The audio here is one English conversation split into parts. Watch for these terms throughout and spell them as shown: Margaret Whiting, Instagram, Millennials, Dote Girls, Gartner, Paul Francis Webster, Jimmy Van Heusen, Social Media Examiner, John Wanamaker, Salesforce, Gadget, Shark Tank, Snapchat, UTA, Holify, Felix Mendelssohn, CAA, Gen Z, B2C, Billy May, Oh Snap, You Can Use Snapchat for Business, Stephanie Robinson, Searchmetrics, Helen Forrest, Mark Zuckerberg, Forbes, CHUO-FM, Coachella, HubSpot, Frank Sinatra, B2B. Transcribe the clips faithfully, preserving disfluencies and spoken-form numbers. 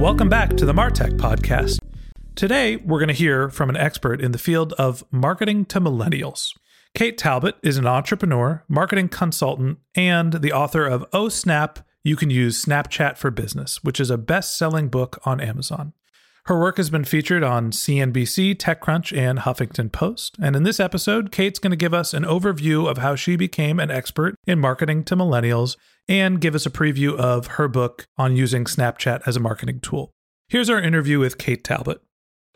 Welcome back to the MarTech Podcast. Today, we're going to hear from an expert in the field of marketing to millennials. Kate Talbot is an entrepreneur, marketing consultant, and the author of Oh Snap, You Can Use Snapchat for Business, which is a best-selling book on Amazon. Her work has been featured on C N B C, TechCrunch, and Huffington Post. And in this episode, Kate's going to give us an overview of how she became an expert in marketing to millennials and give us a preview of her book on using Snapchat as a marketing tool. Here's our interview with Kate Talbot.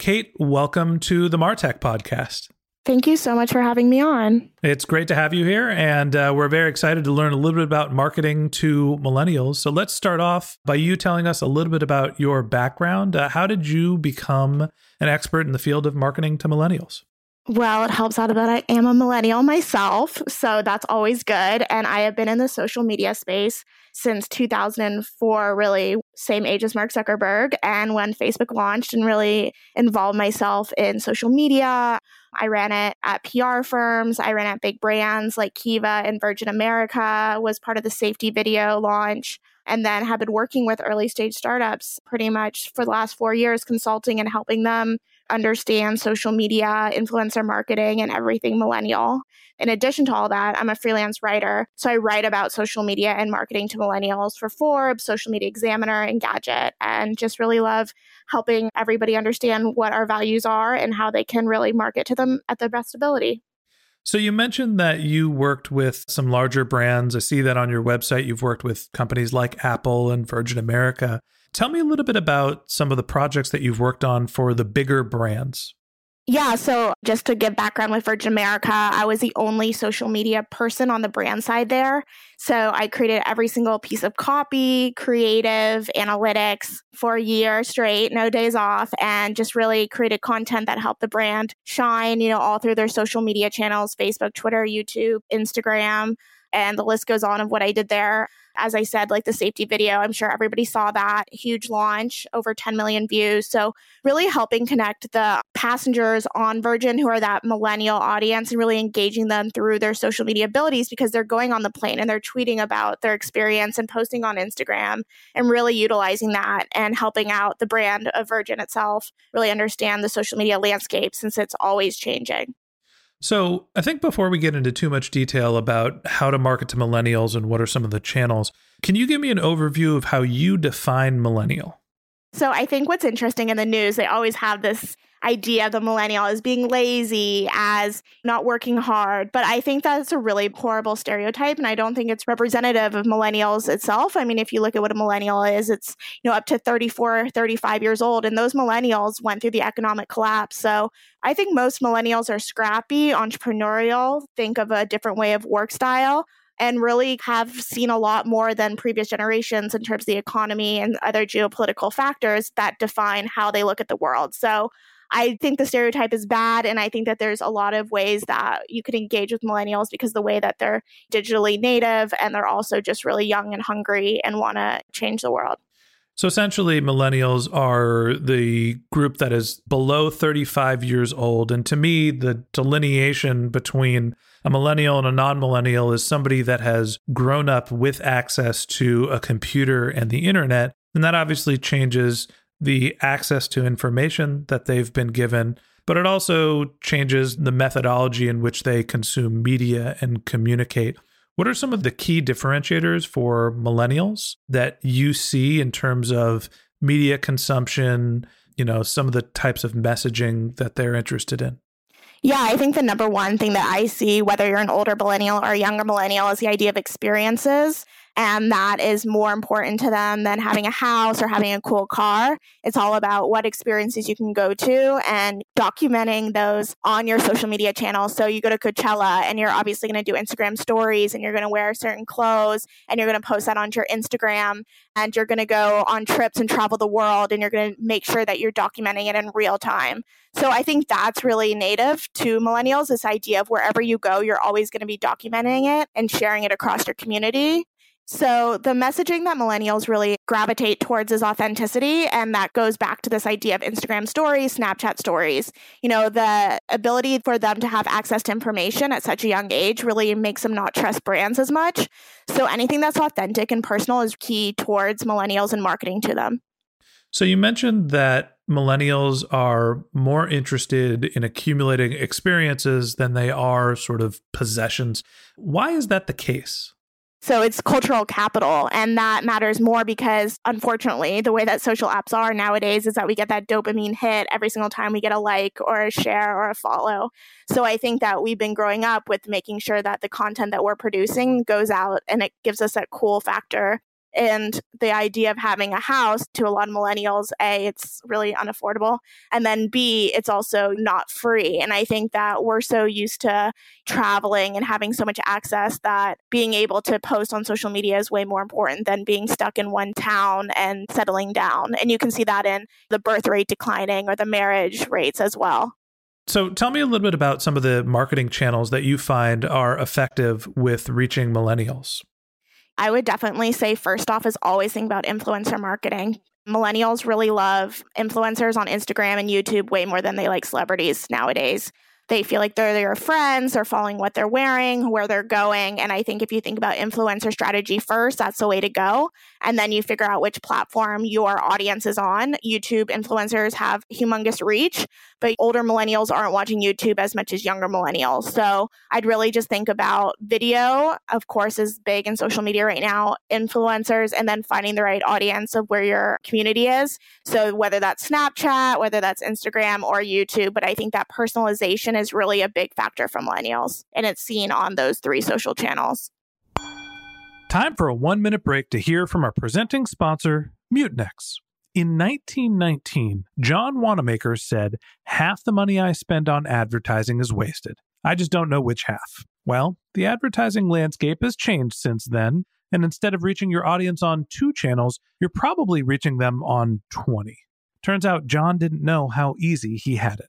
Kate, welcome to the MarTech Podcast. Thank you so much for having me on. It's great to have you here, and uh, we're very excited to learn a little bit about marketing to millennials. So let's start off by you telling us a little bit about your background. Uh, how did you become an expert in the field of marketing to millennials? Well, it helps out that I am a millennial myself, so that's always good. And I have been in the social media space since two thousand four, really same age as Mark Zuckerberg. And when Facebook launched and really involved myself in social media, I ran it at P R firms. I ran at big brands like Kiva and Virgin America, was part of the safety video launch, and then have been working with early stage startups pretty much for the last four years, consulting and helping them understand social media, influencer marketing, and everything millennial. In addition to all that, I'm a freelance writer. So I write about social media and marketing to millennials for Forbes, Social Media Examiner, and Gadget, and just really love helping everybody understand what our values are and how they can really market to them at their best ability. So you mentioned that you worked with some larger brands. I see that on your website, you've worked with companies like Apple and Virgin America. Tell me a little bit about some of the projects that you've worked on for the bigger brands. Yeah. So just to give background with Virgin America, I was the only social media person on the brand side there. So I created every single piece of copy, creative, analytics for a year straight, no days off, and just really created content that helped the brand shine, you know, all through their social media channels, Facebook, Twitter, YouTube, Instagram, and the list goes on of what I did there. As I said, like the safety video, I'm sure everybody saw that huge launch, over ten million views. So really helping connect the passengers on Virgin who are that millennial audience and really engaging them through their social media abilities because they're going on the plane and they're tweeting about their experience and posting on Instagram and really utilizing that and helping out the brand of Virgin itself really understand the social media landscape since it's always changing. So I think before we get into too much detail about how to market to millennials and what are some of the channels, can you give me an overview of how you define millennial? So I think what's interesting in the news, they always have this idea of the millennial as being lazy, as not working hard. But I think that's a really horrible stereotype. And I don't think it's representative of millennials itself. I mean, if you look at what a millennial is, it's, you know, up to thirty-four, thirty-five years old. And those millennials went through the economic collapse. So I think most millennials are scrappy, entrepreneurial, think of a different way of work style, and really have seen a lot more than previous generations in terms of the economy and other geopolitical factors that define how they look at the world. So I think the stereotype is bad. And I think that there's a lot of ways that you could engage with millennials because the way that they're digitally native and they're also just really young and hungry and want to change the world. So essentially, millennials are the group that is below thirty-five years old. And to me, the delineation between a millennial and a non-millennial is somebody that has grown up with access to a computer and the internet. And that obviously changes the access to information that they've been given, but it also changes the methodology in which they consume media and communicate. What are some of the key differentiators for millennials that you see in terms of media consumption, you know, some of the types of messaging that they're interested in? Yeah, I think the number one thing that I see, whether you're an older millennial or a younger millennial, is the idea of experiences. And that is more important to them than having a house or having a cool car. It's all about what experiences you can go to and documenting those on your social media channels. So you go to Coachella and you're obviously going to do Instagram stories and you're going to wear certain clothes and you're going to post that onto your Instagram and you're going to go on trips and travel the world and you're going to make sure that you're documenting it in real time. So I think that's really native to millennials, this idea of wherever you go, you're always going to be documenting it and sharing it across your community. So the messaging that millennials really gravitate towards is authenticity. And that goes back to this idea of Instagram stories, Snapchat stories. You know, the ability for them to have access to information at such a young age really makes them not trust brands as much. So anything that's authentic and personal is key towards millennials and marketing to them. So you mentioned that millennials are more interested in accumulating experiences than they are sort of possessions. Why is that the case? So it's cultural capital, and that matters more because, unfortunately, the way that social apps are nowadays is that we get that dopamine hit every single time we get a like or a share or a follow. So I think that we've been growing up with making sure that the content that we're producing goes out and it gives us that cool factor. And the idea of having a house to a lot of millennials, A, it's really unaffordable. And then B, it's also not free. And I think that we're so used to traveling and having so much access that being able to post on social media is way more important than being stuck in one town and settling down. And you can see that in the birth rate declining or the marriage rates as well. So tell me a little bit about some of the marketing channels that you find are effective with reaching millennials. I would definitely say first off is always think about influencer marketing. Millennials really love influencers on Instagram and YouTube way more than they like celebrities nowadays. They feel like they're their friends, they're following what they're wearing, where they're going. And I think if you think about influencer strategy first, that's the way to go. And then you figure out which platform your audience is on. YouTube influencers have humongous reach, but older millennials aren't watching YouTube as much as younger millennials. So I'd really just think about video, of course, is big in social media right now, influencers, and then finding the right audience of where your community is. So whether that's Snapchat, whether that's Instagram or YouTube, but I think that personalization is really a big factor for millennials, and it's seen on those three social channels. Time for a one-minute break to hear from our presenting sponsor, Mutinex. In nineteen nineteen, John Wanamaker said, "Half the money I spend on advertising is wasted. I just don't know which half." Well, the advertising landscape has changed since then, and instead of reaching your audience on two channels, you're probably reaching them on twenty. Turns out John didn't know how easy he had it.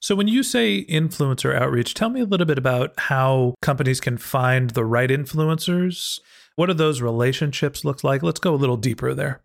So when you say influencer outreach, tell me a little bit about how companies can find the right influencers. What do those relationships look like? Let's go a little deeper there.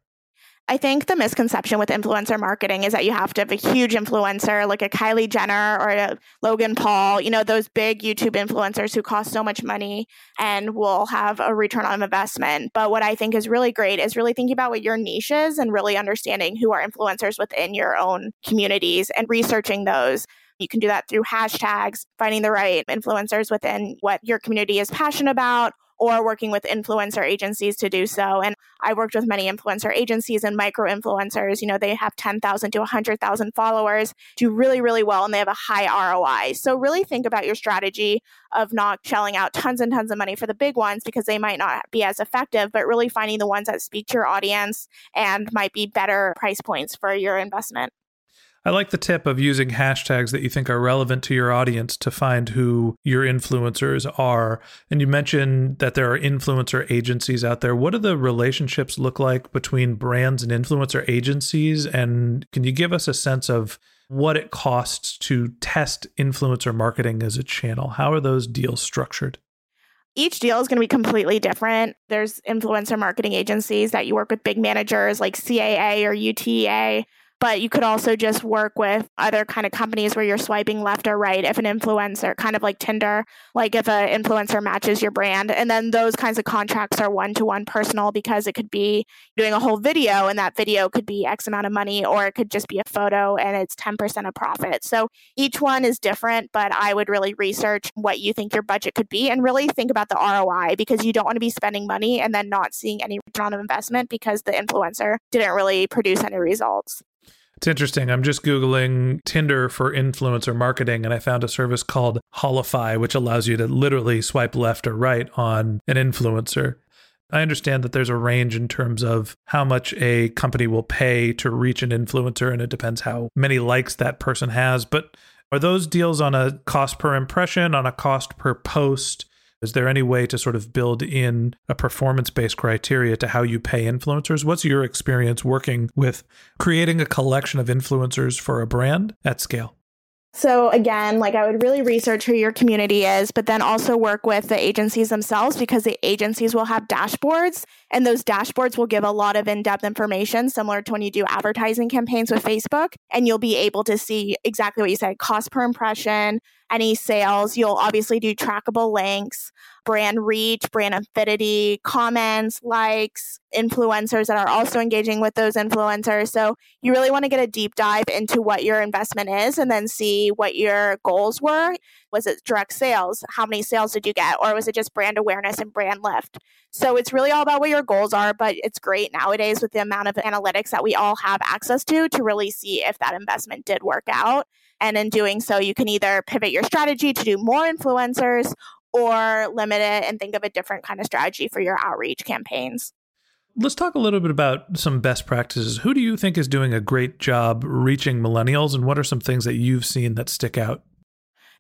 I think the misconception with influencer marketing is that you have to have a huge influencer like a Kylie Jenner or a Logan Paul, you know, those big YouTube influencers who cost so much money and will have a return on investment. But what I think is really great is really thinking about what your niche is and really understanding who are influencers within your own communities and researching those. You can do that through hashtags, finding the right influencers within what your community is passionate about, or working with influencer agencies to do so. And I worked with many influencer agencies and micro-influencers. You know, they have ten thousand to one hundred thousand followers, do really, really well, and they have a high R O I. So really think about your strategy of not shelling out tons and tons of money for the big ones because they might not be as effective, but really finding the ones that speak to your audience and might be better price points for your investment. I like the tip of using hashtags that you think are relevant to your audience to find who your influencers are. And you mentioned that there are influencer agencies out there. What do the relationships look like between brands and influencer agencies? And can you give us a sense of what it costs to test influencer marketing as a channel? How are those deals structured? Each deal is going to be completely different. There's influencer marketing agencies that you work with big managers like C A A or U T A. But you could also just work with other kind of companies where you're swiping left or right if an influencer, kind of like Tinder, like if an influencer matches your brand. And then those kinds of contracts are one-to-one personal because it could be doing a whole video and that video could be X amount of money, or it could just be a photo and it's ten percent of profit. So each one is different, but I would really research what you think your budget could be and really think about the R O I, because you don't want to be spending money and then not seeing any return on investment because the influencer didn't really produce any results. It's interesting. I'm just Googling Tinder for influencer marketing, and I found a service called Holify, which allows you to literally swipe left or right on an influencer. I understand that there's a range in terms of how much a company will pay to reach an influencer, and it depends how many likes that person has. But are those deals on a cost per impression, on a cost per post? Is there any way to sort of build in a performance-based criteria to how you pay influencers? What's your experience working with creating a collection of influencers for a brand at scale? So again, like I would really research who your community is, but then also work with the agencies themselves, because the agencies will have dashboards, and those dashboards will give a lot of in-depth information, similar to when you do advertising campaigns with Facebook, and you'll be able to see exactly what you said, cost per impression, any sales. You'll obviously do trackable links, brand reach, brand affinity, comments, likes, influencers that are also engaging with those influencers. So you really want to get a deep dive into what your investment is and then see what your goals were. Was it direct sales? How many sales did you get? Or was it just brand awareness and brand lift? So it's really all about what your goals are, but it's great nowadays with the amount of analytics that we all have access to to really see if that investment did work out. And in doing so, you can either pivot your strategy to do more influencers or limit it and think of a different kind of strategy for your outreach campaigns. Let's talk a little bit about some best practices. Who do you think is doing a great job reaching millennials, and what are some things that you've seen that stick out?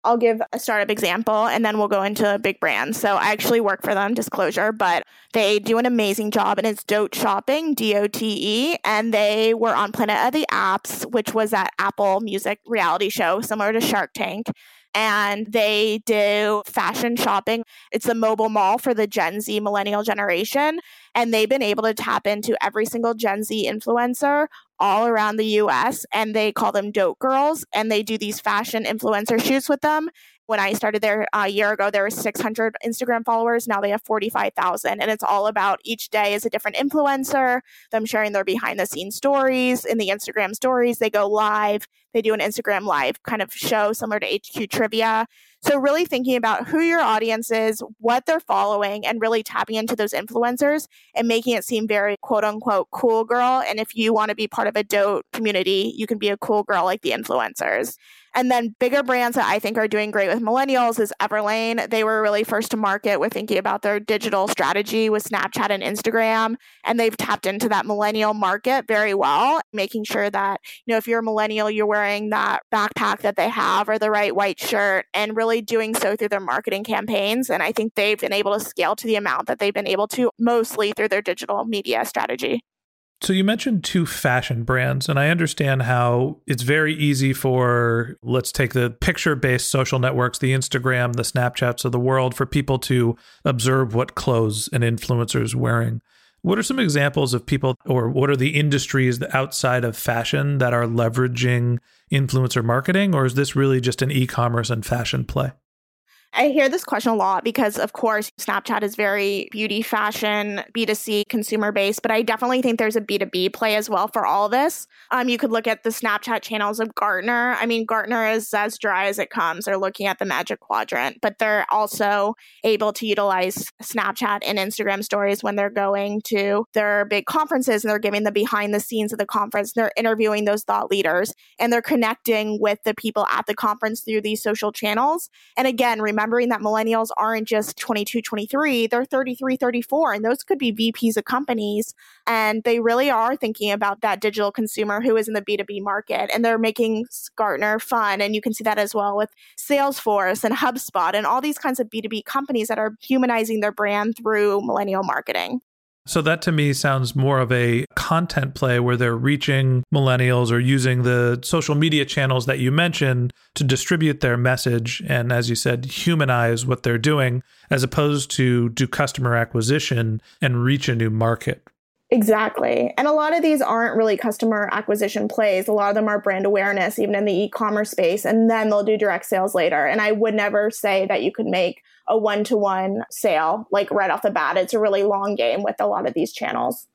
I'll give a startup example and then we'll go into a big brand. So I actually work for them, disclosure, but they do an amazing job, and it's Dote Shopping, D O T E. And they were on Planet of the Apps, which was that Apple Music reality show, similar to Shark Tank. And they do fashion shopping. It's a mobile mall for the Gen Z millennial generation. And they've been able to tap into every single Gen Z influencer all around the U S. And they call them Dote Girls. And they do these fashion influencer shoots with them. When I started there a year ago, there were six hundred Instagram followers. Now they have forty-five thousand. And it's all about each day is a different influencer, them sharing their behind the scenes stories in the Instagram stories. They go live. They do an Instagram live kind of show similar to H Q trivia. So really thinking about who your audience is, what they're following, and really tapping into those influencers and making it seem very quote unquote cool girl. And if you want to be part of a Dote community, you can be a cool girl like the influencers. And then bigger brands that I think are doing great with millennials is Everlane. They were really first to market with thinking about their digital strategy with Snapchat and Instagram. And they've tapped into that millennial market very well, making sure that, you know, if you're a millennial, you're wearing that backpack that they have or the right white shirt, and really doing so through their marketing campaigns. And I think they've been able to scale to the amount that they've been able to, mostly through their digital media strategy. So you mentioned two fashion brands, and I understand how it's very easy for, let's take the picture-based social networks, the Instagram, the Snapchats of the world, for people to observe what clothes an influencer is wearing. What are some examples of people, or what are the industries outside of fashion that are leveraging influencer marketing, or is this really just an e-commerce and fashion play? I hear this question a lot because, of course, Snapchat is very beauty, fashion, B two C, consumer-based, but I definitely think there's a B two B play as well for all this. Um, you could look at the Snapchat channels of Gartner. I mean, Gartner is as dry as it comes. They're looking at the Magic Quadrant, but they're also able to utilize Snapchat and Instagram stories when they're going to their big conferences and they're giving the behind the scenes of the conference. They're interviewing those thought leaders and they're connecting with the people at the conference through these social channels. And again, remember, remembering that millennials aren't just twenty-two, twenty-three, they're thirty-three, thirty-four, and those could be V Ps of companies. And they really are thinking about that digital consumer who is in the B two B market. And they're making Gartner fun. And you can see that as well with Salesforce and HubSpot and all these kinds of B two B companies that are humanizing their brand through millennial marketing. So that to me sounds more of a content play where they're reaching millennials or using the social media channels that you mentioned to distribute their message and, as you said, humanize what they're doing, as opposed to do customer acquisition and reach a new market. Exactly. And a lot of these aren't really customer acquisition plays. A lot of them are brand awareness, even in the e-commerce space, and then they'll do direct sales later. And I would never say that you could make a one-to-one sale, like right off the bat. It's a really long game with a lot of these channels.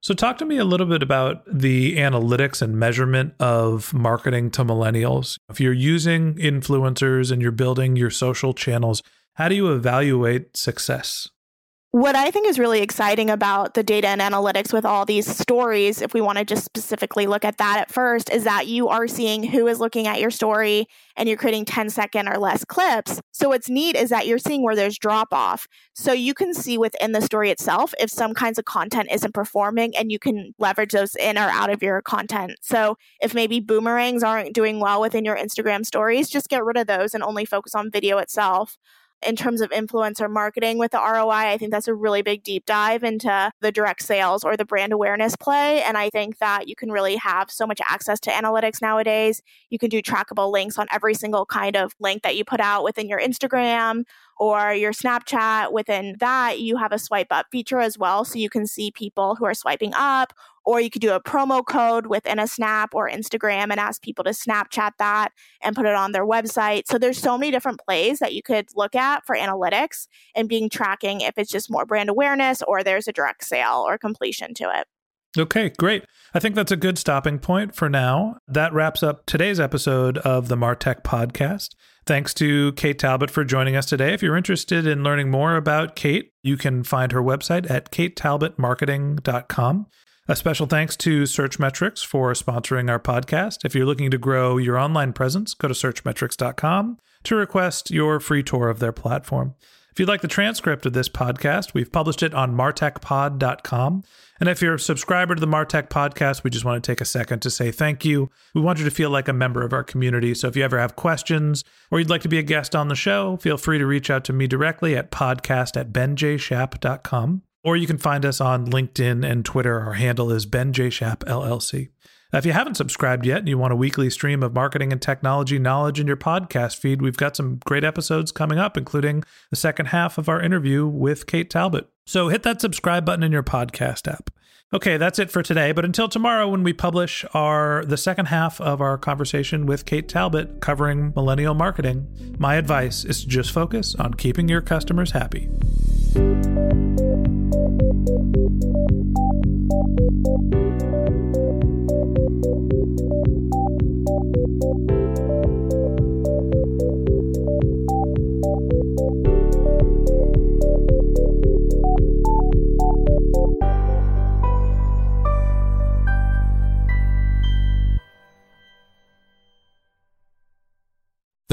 So talk to me a little bit about the analytics and measurement of marketing to millennials. If you're using influencers and you're building your social channels, how do you evaluate success? What I think is really exciting about the data and analytics with all these stories, if we want to just specifically look at that at first, is that you are seeing who is looking at your story and you're creating ten second or less clips. So what's neat is that you're seeing where there's drop off. So you can see within the story itself if some kinds of content isn't performing, and you can leverage those in or out of your content. So if maybe boomerangs aren't doing well within your Instagram stories, just get rid of those and only focus on video itself. In terms of influencer marketing with the R O I, I think that's a really big deep dive into the direct sales or the brand awareness play. And I think that you can really have so much access to analytics nowadays. You can do trackable links on every single kind of link that you put out within your Instagram or your Snapchat. Within that, you have a swipe up feature as well. So you can see people who are swiping up, or you could do a promo code within a Snap or Instagram and ask people to Snapchat that and put it on their website. So there's so many different plays that you could look at for analytics and being tracking if it's just more brand awareness or there's a direct sale or completion to it. Okay, great. I think that's a good stopping point for now. That wraps up today's episode of the MarTech Podcast. Thanks to Kate Talbot for joining us today. If you're interested in learning more about Kate, you can find her website at kate talbot marketing dot com. A special thanks to Searchmetrics for sponsoring our podcast. If you're looking to grow your online presence, go to search metrics dot com to request your free tour of their platform. If you'd like the transcript of this podcast, we've published it on martech pod dot com. And if you're a subscriber to the MarTech Podcast, we just want to take a second to say thank you. We want you to feel like a member of our community. So if you ever have questions or you'd like to be a guest on the show, feel free to reach out to me directly at podcast at ben j shap dot com. Or you can find us on LinkedIn and Twitter. Our handle is Ben J. Shap L L C. Now, if you haven't subscribed yet and you want a weekly stream of marketing and technology knowledge in your podcast feed, we've got some great episodes coming up, including the second half of our interview with Kate Talbot. So hit that subscribe button in your podcast app. Okay, that's it for today. But until tomorrow, when we publish our the second half of our conversation with Kate Talbot covering millennial marketing, my advice is to just focus on keeping your customers happy.